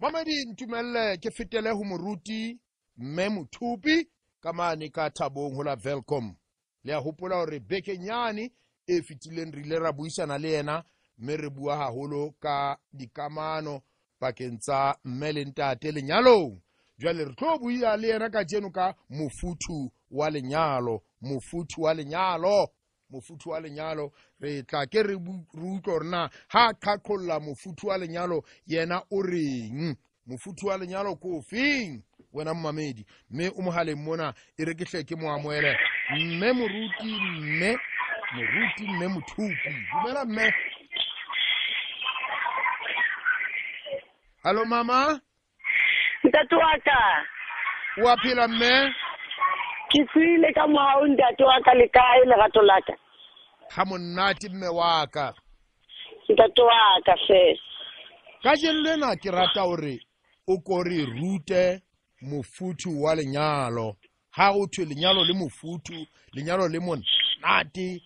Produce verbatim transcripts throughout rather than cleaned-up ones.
Mamadi ntumele ke fetele ho Moruti mme Mothupi ka mane ka Thabong ho la Welkom. Le a hopola ho Rebeke nyane e fitileng ri le ra buisana le yena mme re bua haholo ka dikamano pakeng tsa mme le ntate lenyalong. Jwale re tlo bua le yena ka jeno ka mofuthu wa lenyalo, mofuthu wa lenyalo. Mofuthu wa lenyalo re tla ke re ruto rena ha qhaqholla mofuthu wa lenyalo yena o reng mofuthu wa lenyalo ko feng wena mmamedi me o mohale mona e re ke hleke moamoele mme Moruti mme Moruti mme Mothupi dumela mme. Hello mama, ntate wa ka wa phela mme? Ke tsile ka moao ntate wa ka le kae le rato la ka? Ha monate mme wa ka. Ntate wa ka fela. Ka jellena ke rata hore o kore rute mofuthu wa lenyalo. Ha o thwe lenyalo le mofuthu, lenyalo le monate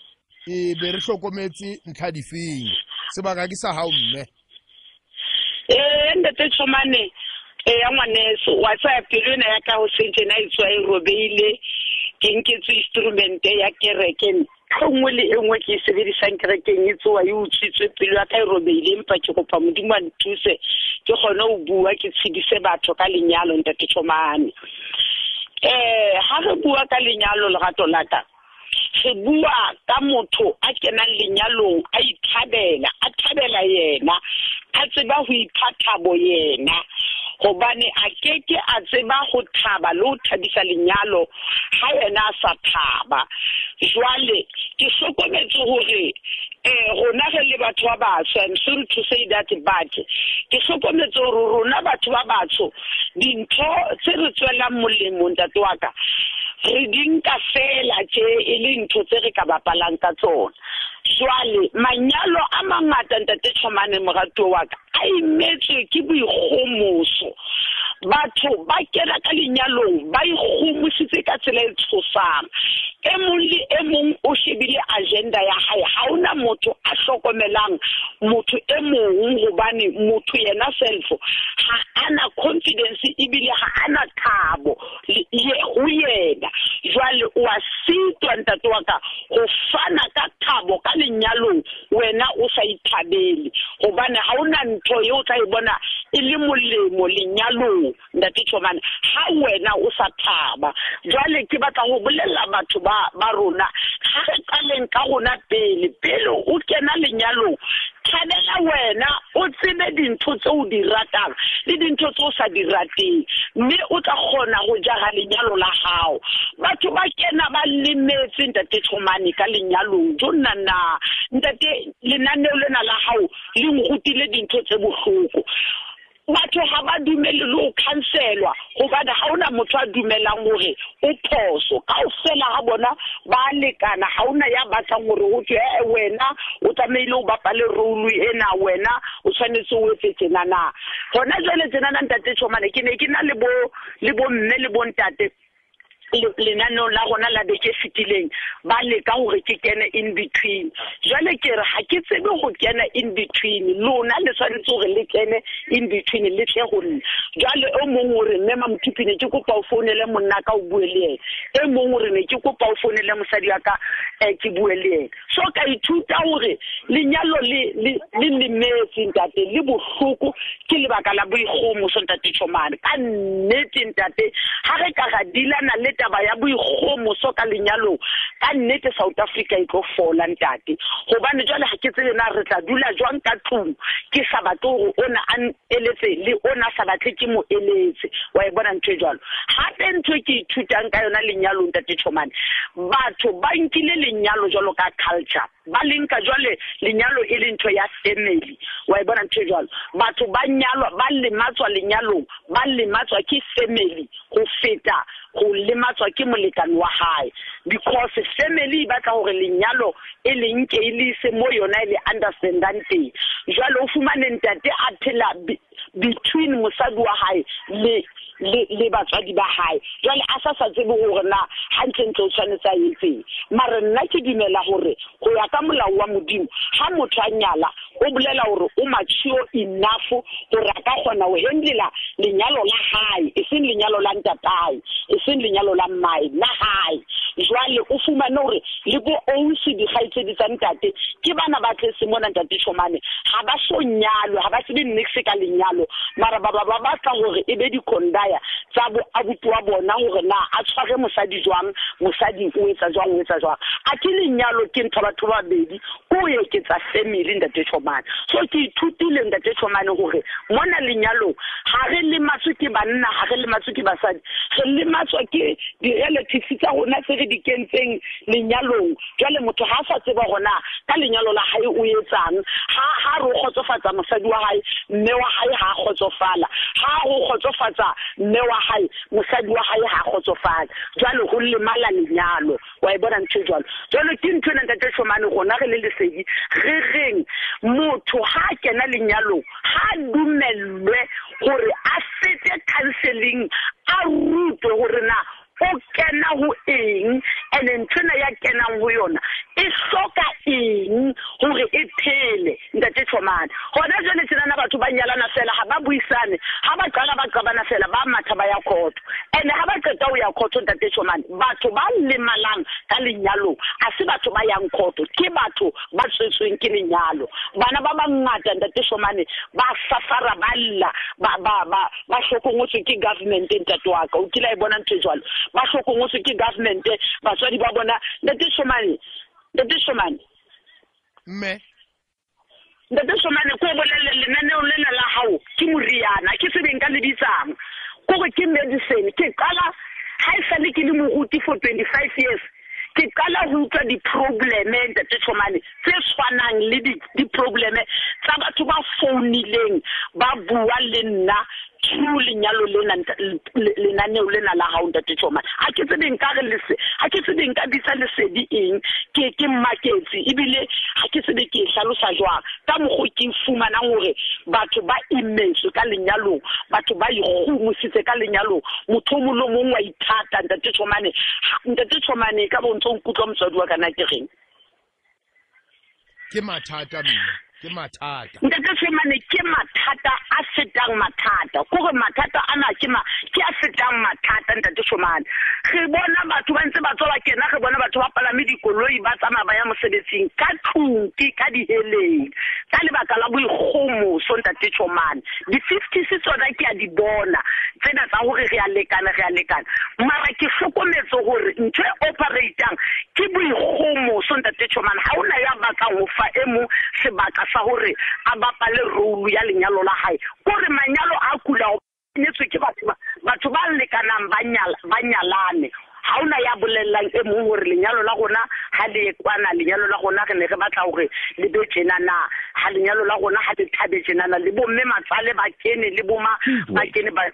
e be re hlokometse ntlha difeng. Sebaka ke sa hao mme. Eh Ntate Tshomane e ya ngwaneso wa tsa pilona ya ka ho sentjena itswa e robeile ke nketse instrument ya kerekeng engwe le engwe ke sebedisang kerekeng itswa e utsitswe pilwa ka e robeile mpa ke kopa modimo a ntuse ke gona o bua ke tshidise batho ka lenyalo Ntate Tshomane. Eh ha re bua ka lenyalo le rato lata re bua ka motho a kenang lenyalong a ithabela a thabela yena a tseba ho iphathabo yena hobane a keke a tseba ho thaba le ho thabisa lenyalo ha yena a sa thaba. Jwale ke hlokometse hore eh rona re le batho ba batsho, I'm sorry to say that, but ke hlokometse hore rona batho ba batsho dintho tse re tswelang molemo ntate wa ka re di nka fela tje e le ntho tse re ka bapalang ka tsona. Jwale manyalo a mangata Ntate Tshomane morato wa ka a imetswe ke boikgomoso. Batho ba kena ka lenyalong ba ikgomisitse ka tsela e tshosang. E mong le e mong o shebile agenda ya hae, ha hona motho a hlokomelang motho e mong hobane motho yena self ha ana confidence ebile ha ana thabo ye ho yena. Jwale wa sitwa ntate wa ka ho fana ka thabo ka lenyalong wena o sa ithabeli hobane ha hona ntho eo tla e bona e le molemo lenyalong Ntate Tshomane ha wena o sa thaba. Jwale ke batla ho bolella batho ba ba rona ha re qaleng ka rona pele pele o kena lenyalong thabela wena o tsebe dintho tse o di ratang le dintho tse o sa di rateng mme o tla kgona ho jaha lenyalo la hao. Batho ba kena ba lemetse Ntate Tshomane ka lenyalong jonna na ntate lenaneo lena la hao le ngutile dintho tse bohloko. Batho ha ba dumele le ho cancelwa hobane ha hona motho a dumelang hore o phoso kaofela ha bona ba lekana ha hona ya batlang hore o tswe wena o tlamehile o bapale role ena wena o tshwanetse o etse tsena na hona jwale tsena na Ntate Tshomane ke ne ke na le bo le bo mme le bo ntate le nano la rona la beke fitileng ba le ka hore ke kene in between. Jwale ke re ha ke tsebe ho kena in between lona le tshwanetse hore le kene in between le tle ho nna. Jwale o mong hore mme Mothupi ne ke kopa o founele monna ka o bue le yena, e mong hore ne ke kopa o founele mosadi ya ka ke bue le yena. So ka ithuta hore lenyalo le le le metsi ntate le bohloko ke lebaka la boikgomoso Ntate Tshomane. Ka nnete ntate ha re ka radilana le ba ya boikgomoso ka lenyalong ka nnete South Africa e tlo fola ntate hobane jwale ha ke tsebe na re tla dula jwang ka tlung ke sa batle hore ona a eletse le ona sa batle ke mo eletse wa e bona ntho e jwalo. Hape ntho ke ithutang ka yona lenyalong Ntate Tshomane batho ba nkile lenyalo jwalo ka culture ba lenka jwale lenyalo e le ntho ya family wa e bona ntho e jwalo. Batho ba nyalwa ba lematswa lenyalong ba lematswa ke family ho feta ho lematswa ke molekane wa hae because family ba ka hore lenyalo e le nke e le se mo yona e le understandang teng. Jwale o fumane ntate a phela between mosadi wa hae le le le batswadi ba hae jwale a sa sa tsebe hore na hantle ntse o tshwanetse a etse mara nna ke dimela hore ho ya ka molao wa modimo ha motho a nyala o bolela hore o mature enough hore a ka kgona ho handlela lenyalo la hae e seng lenyalo la ntatae e seng lenyalo la mmae la hae jwale o fumane hore le bo ausi di khaitsedi tsa ntate ke bana ba tle Simona Ntate Tshomane ha ba so nyalo ha ba tsebe niks ka lenyalo mara ba ba ba tla hore e be di kondaya tsa bo abuti wa bona hore na a tshware mosadi jwang mosadi o etsa jwang o etsa jwang a ke lenyalo ke ntho batho ba babedi o ye ke tsa family Ntate Tshomane so ke thutile Ntate Tshomane hore mona lenyalo ha re le matswe ke banna ha re le matswe ke basadi re le matswe ke di relatives tsa rona tse re di kentseng lenyalong jwale motho ha sa tseba rona ka lenyalo la hae o etsang ha ha re khotsofatsa mosadi wa hae mme wa hae ha khotsofala ha ho khotsofatsa mme wa hae mosadi wa hae ha khotsofala jwale ho le mala lenyalo wa e bona ntse jwalo jwale ke ntho Ntate Tshomane rona re le lesedi re reng motho ha kena lenyalo ha dumellwe hore a setse counseling a rutwe hore na o kena ho eng and nthona ya kenang ho yona e hloka eng hore e phele Ntate Tshomane hona jwale tsena na batho ba nyalana fela ha ba buisane ha ba qala ba qabana fela ba matha ba ya khotho and ha ba qeta ho ya khotho Ntate Tshomane batho ba lemalang ka lenyalo a se batho ba yang khotho ke batho ba tswetsweng ke lenyalo bana ba bangata Ntate Tshomane ba safara ba lla ba ba ba ba hlokongotswe ke government ntate wa ka o kila e bona ntho jwalo ba hlokongotswe ke government batswadi ba bona Ntate Tshomane Ntate Tshomane mme Ntate Tshomane ko bolele lenaneo lena la hao ke moriana ke sebeng ka lebitsang kore ke medicine ke qala ha e sale ke le moruti for twenty-five years ke qala ho utlwa di-probleme Ntate Tshomane tse tshwanang le di-probleme tsa batho ba founileng ba bua le nna through lenyalo lena lenaneo lena la hao Ntate Tshomane ha ke tsebe nka re lese ha ke tsebe nka bitsa lesedi eng ke ke mmaketse ebile ha ke tsebe ke hlalosa jwang ka mokgo ke fumanang hore batho ba immense ka lenyalo batho ba ikhumisitse ka lenyalo motho molo mongwe ithata Ntate Tshomane Ntate Tshomane ka bontse o nkutlwa motswadi wa kana ke reng ke mathata mme ke mathata Ntate Tshomane ke mathata a fetang mathata kore mathata ana ke ma ke a fetang mathata Ntate Tshomane re bona batho ba ntse ba tswala kena re bona batho ba palame dikoloi ba tsama ba ya mosebetsing ka tlung ke ka diheleng ka lebaka la boikgomoso Ntate Tshomane di-fifties tsona ke a di bona tsena tsa hore re a lekana re a lekana mara ke hlokometse hore ntho e operatang ke boikgomoso Ntate Tshomane ha ona ya batlang ho fa e mong sebaka sa hore a bapale role ya lenyalo la hae kore manyalo a kula o netswe ke batho batho ba lekanang ba nyala ba nyalane ha ona ya bolellang e mong hore lenyalo la rona ha le kwana lenyalo la rona re ne re batla hore le be tjena na ha lenyalo la rona ha le thabe tjena na le bo mme matsale ba kene le bo ma ba kene ba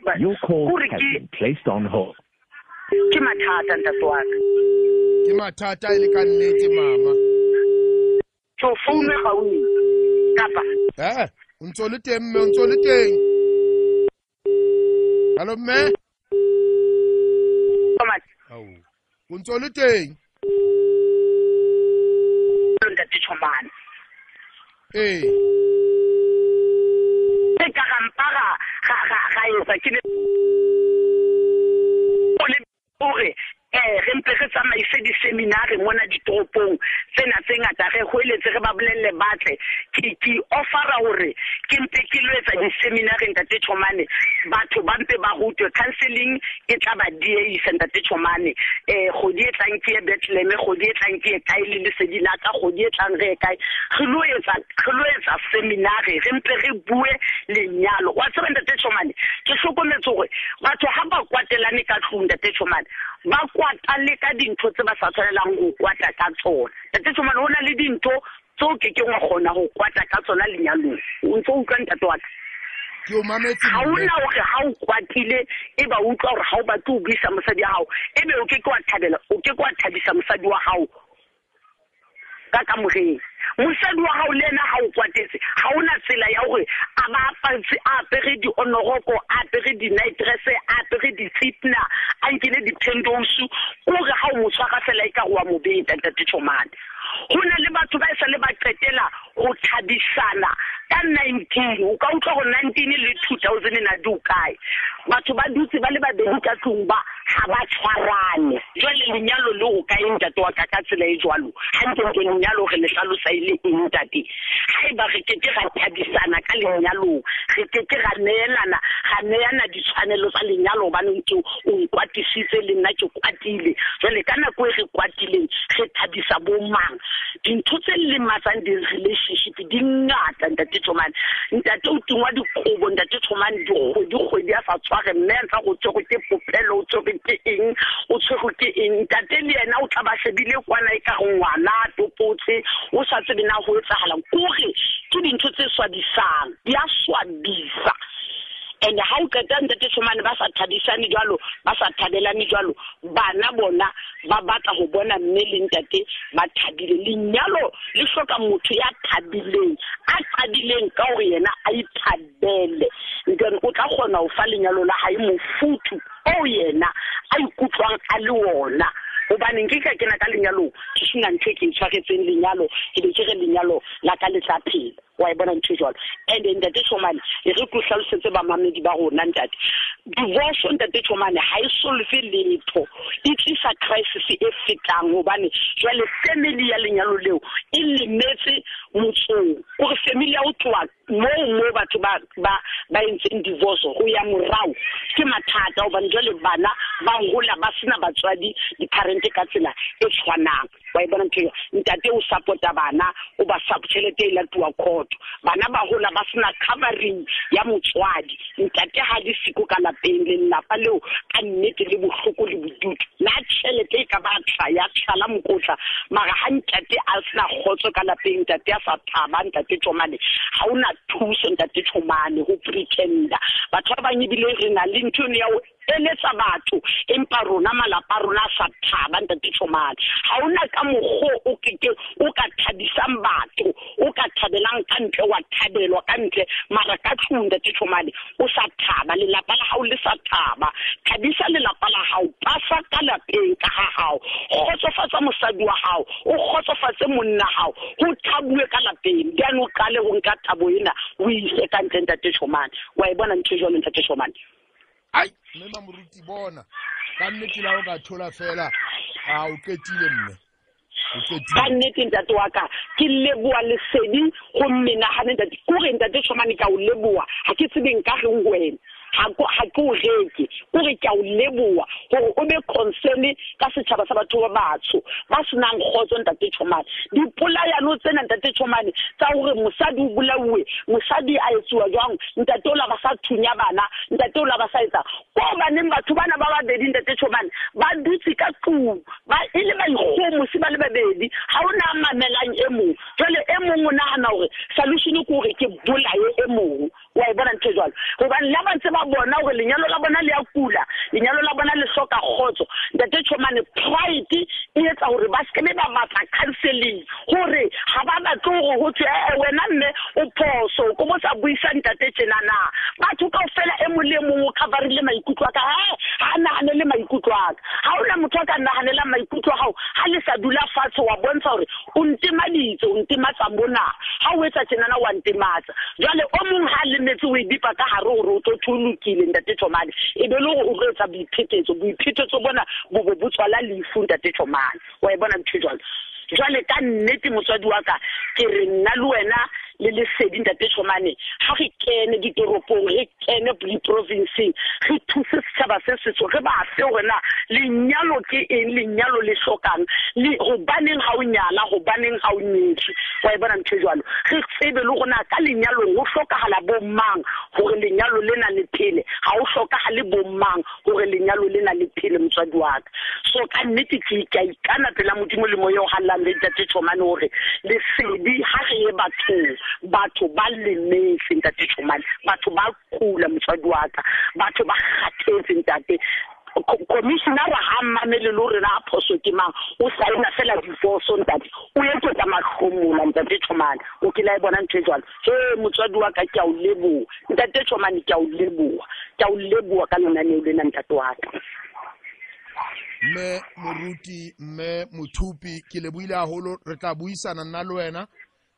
kore ke placed on hold ke mathata ntate wa ka ke mathata ile ka nnete mama so phone ha o Eh, unso le teng mme unso le teng. Hello mme. Come on. Oh. Unso le teng. Ntate Tshomane. Eh. Ke ka rampara ga ga ga yo sa ke ne o le hore eh re mpe re tsamaise di-seminari mona ditoropong tsena tse ngata re hoeletse re ba bolelle batle ke offera hore ke mpe ke lo etsa di-seminari Ntate Tshomane batho ba mpe ba rutwe counseling e tla ba dieisa Ntate Tshomane eh kgodi e tlang ke Bethlehem kgodi e tlang ke kae le lesedi la ka kgodi e tlang re kae re lo etsa re lo etsa seminari re mpe re bue lenyalo wa tsena Ntate Tshomane ke hlokometse hore batho ha ba kwatelane ka tlung Ntate Tshomane ba kwata le ka dintho tse ba sa tshwanelang ho kwata ka tsona Ntate Tshomane ho na le dintho tseo ke keng wa kgona ho kwata ka tsona lenyalong o ntse o utlwa ntate wa ka ke o mametse ha ona hore ha o kwatile e ba utlwa hore ha o batle ho buisa mosadi wa hao ebe o ke ke wa thabela o ke ke wa thabisa mosadi wa hao ka kamogeng mosadi wa gago le ena ga o kwatetse ga ona tsela ya gore a ba apantse a apere di-onoroko a apere di-nitrese a apere di-tsipna a nkene di-pendonsu kore ga o mo tshwara fela e ka go wa mo beta Ntate Tshomane. Go na le batho ba e sa le ba qetela go thabisana ka nineteen o ka utlwa go nineteen le two thousand na di o kae batho ba dutse ba le babedi ka tlong ba ga ba tshwarane jwale lenyalo le o kae ntate wa ka ka tsela e jwalo ga nke nke lenyalo ge le tlhalosa e le eng ntate ga e ba re keke ga thabisana ka lenyalong re keke ga neelana ga neana ditshwanelo tsa lenyalo gobaneng ke o nkwatisitse le nna ke kwatile jwale ka nako e re kwatileng re thabisa bomang dintho tse le matsang di-relationship di ngata Ntate Tshomane ntate o tungwa dikobo Ntate Tshomane dikgwedi a sa tshware mme a ntsa go tshwerwe ke popelo o tshwerwe ke eng o tshwerwe ke eng ntate le ena o tla ba shebile kwana e ka go ngwana a topotse o sa tsebe na go etsagalang kore ke dintho tse swabisang di a swabisa and ha o qeta Ntate Tshomane ba sa thadisane jalo ba sa thabelane jalo bana bona ba batla go bona mme le ntate ba thabile lenyalo le hloka motho ya thabileng a thabileng ka gore yena a ithabele then o tla kgona go fa lenyalo la hae mofuthu o yena a ikutlwang a le wona gobane ke ka kena ka lenyalong ke sena ntho e ke ntshwaretseng lenyalo ke be ke re lenyalo la ka le tla phela wa e bona ntho jalo and Ntate Tshomane e re ko hlalosetse bamamedi ba rona ntate divorce Ntate Tshomane ha e solve letho e tlisa crisis e fetang gobane jwale family ya lenyalo leo e lemetse motsong gore family ya o tloa moo moo batho ba entseng divorce go ya morao ke mathata gobane jwale bana ba ngola ba sena batswadi di-parente ka tsela e tshwanang wa e bona ntho jalo ntate o supporta bana o ba tšhelete e latuwa court bana ba hola ba sena covering ya motswadi ntate ha di siko ka lapeng le lapa leo ka nnete le bohloko le bodutu la tšhelete e ka ba tla ya tšala mokotla mara ha ntate a sena kgotso ka lapeng ntate a sa thaba Ntate Tshomane ha ona thuso Ntate Tshomane ho pretenda batho ba bang ebile re na le ntho ya o eletsa batho empa rona malapa a rona a sa thaba Ntate Tshomane ha ona ka mokgwa o keke o ka thabisang batho o ka thabelang ka ntle wa thabelwa ka ntle mara ka tlung Ntate Tshomane o sa thaba lelapa la hao le sa thaba thabisa lelapa la hao pasa ka lapeng ka ha hao kgotsofatsa mosadi wa hao o kgotsofatse monna hao go thabue ka lapeng then o qale go nka thabo ena o ise ka ntle Ntate Tshomane wa e bona ntho jalo Ntate Tshomane ai mme Ruthie Bona ka nnete la o ka thola fela a o ketile mme ka nnete ntate wa ka ke leboa lesedi go menagane ntate kore Ntate Tshomane ka o leboa ga ke tsebeng ka reng wena ha go ha go reke gore ke a o leboa gore o be concern ka setšhaba sa batho ba batsho ba senang kgotso Ntate Tshomane dipolayano tsena Ntate Tshomane tsa gore mosadi o bulawe mosadi a etsiwa jang ntate o la ba sa thunya bana ntate o la ba sa etsa ko baneng batho bana ba babedi Ntate Tshomane ba dutse ka tlong ba e le baikgomo se ba le babedi ga o na mamelang e mong jwale e mong o nagana gore solution ke gore ke bolae e mong wa e bona ntho jalo gobane la bantse ba bona gore lenyalo la bona le ya kula lenyalo la bona le hloka kgotso Ntate Tshomane pride e etsa gore ba sekebe ba batla counseling gore ga ba batle gore go tswe wena mme o phoso ko bo sa buisa ntate tsenana batho ka ofela e mole mong o coverile maikutlo a ka ha nagane le maikutlo a ka ga o na motho a ka naganela maikutlo a gago ga le sa dula fatshe wa bontsha gore o ntemaditse o ntematsa bona ga o etsa tsenana wa ntematsa jwale o mongwe ga le metse o e dipa ka gare gore o tlo thulukile Ntate Tshomane e be le gore o tlo etsa boiphetetso boiphetetso bona bo bo botswala lefu Ntate Tshomane wa e bona ntho jwalo jwale ka nnete motswadi wa ka ke re nna le wena le lesedi Ntate Tshomane ga re kene ditoropong re kene diprovinceng re thuse setšhaba se setso re ba fe gorena lenyalo ke eng lenyalo le tlhokang gobaneng ga o nyala gobaneng ga o nyetswe wa e bona ntho jalo re tsebe le gona ka lenyalong go tlhokagala bomang gore lenyalo le na le phele ga o tlhokagale bomang gore lenyalo le na le phele motswadi wa ka so ka nnete ke ka ikana pela modimo le moya o galelang le Ntate Tshomane gore lesedi ga re ye bathong batho ba lemetse Ntate Tshomane batho ba kula motswadi wa ka batho ba kgathetse ntate commissioner ha mmamele lo re na phoso ke mang o saena fela difoso ntate o yetso tsa mahlomola Ntate Tshomane o ke la e bona ntwe jwalo he motswadi wa ka ke a o leboha Ntate Tshomane ke a o leboha ke a o leboha ka lona ne le ntate wa ka me moruti me Mothupi ke lebohile haholo re tla buisana nna le wena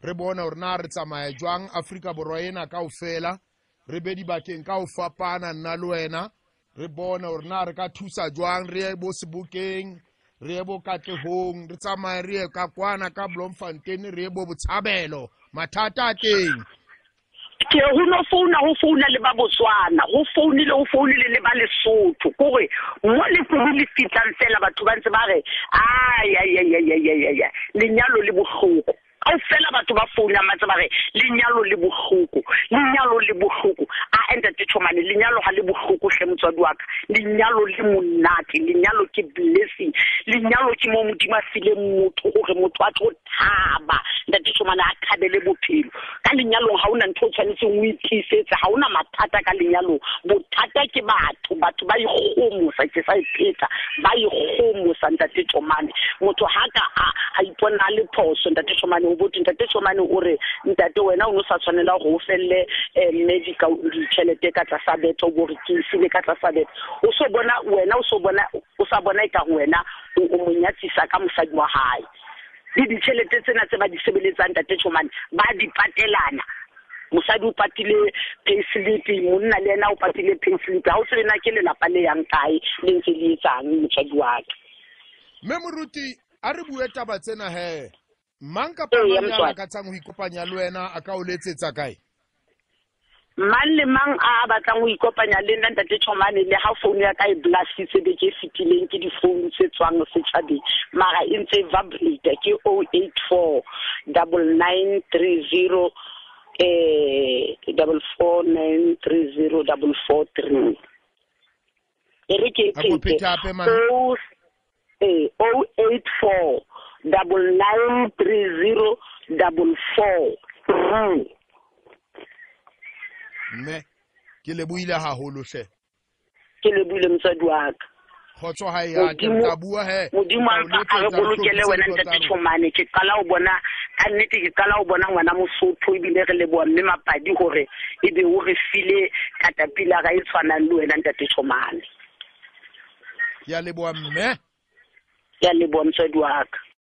re bona hore na re tsamaya jwang Afrika Borwa ena kaofela re be dibakeng ka ho fapana nna le wena re bona hore na re ka thusa jwang re bo Sebokeng re bo Katlehong re tsamaye re ka kwana ka Bloemfontein re bo Botshabelo mathata a teng ke ho no founa ho founa le ba Botswana ho founile ho founile le ba Lesotho gore mo le pele fitlang fela batho ba ntse ba re ay ay ay ay ay lenyalo le bohloko o fela batho ba founa matse ba re lenyalo le bohloko lenyalo le bohloko a Ntate Tshomane lenyalo ha le bohloko hle motswadi wa ka lenyalo le monate lenyalo ke blessing lenyalo ke mo Modimo a file motho gore motho a tlo thaba Ntate Tshomane a thabele bophelo ka lenyalo ha hona ntho tshwanetse o itisetse ha hona mathata ka lenyalo bothata ke batho batho ba ikgomosa ke sa iphetsa ba ikgomosa Ntate Tshomane motho ha ka a ipona le phoso Ntate Tshomane botse Ntate Tshomane o re ntate wena o no sa tshwanela go ofelle medical ditšhelete ka tsa sabetho go re ke se le ka tsa sabetho o so bona wena o so bona o sa bona eka wena o monyatsisa ka mosadi wa hae di ditšhelete tsena tse ba di sebeletsang Ntate Tshomane ba di patelana mosadi o patile payslip monna le yena o patile payslip ha o se lena ke lelapa le yang kae le ntse le etsang mosadi wa ka memoruti a re bua taba tsena he Manka pa ya ka tsang ho ikopanya le wena a ka o letsetsa kae man le mang a batlang ho ikopanya le nna Ntate Tshomane le ha phone ya ka e blastitse be ke fitileng ke di phone tse tswang setjhabeng mara e ntse vibrate ke zero eight four nine nine three zero eh four four nine three zero four four three e re ke e zero eight four double nine three zero double four three. Me, ke le buile ha holo hle. Ke le buile mtsadi wa ka. Khotso ha ya ke ka bua he. Modimo a re bolokele wena Ntate Tshomane ke qala o bona ka nnete ke qala o bona ngwana Mosotho e bile re le boa mme mapadi gore e be o re file katapila ga e tshwanang le wena Ntate Tshomane. Ya le boa mme. Ya le boa mtsadi wa ka.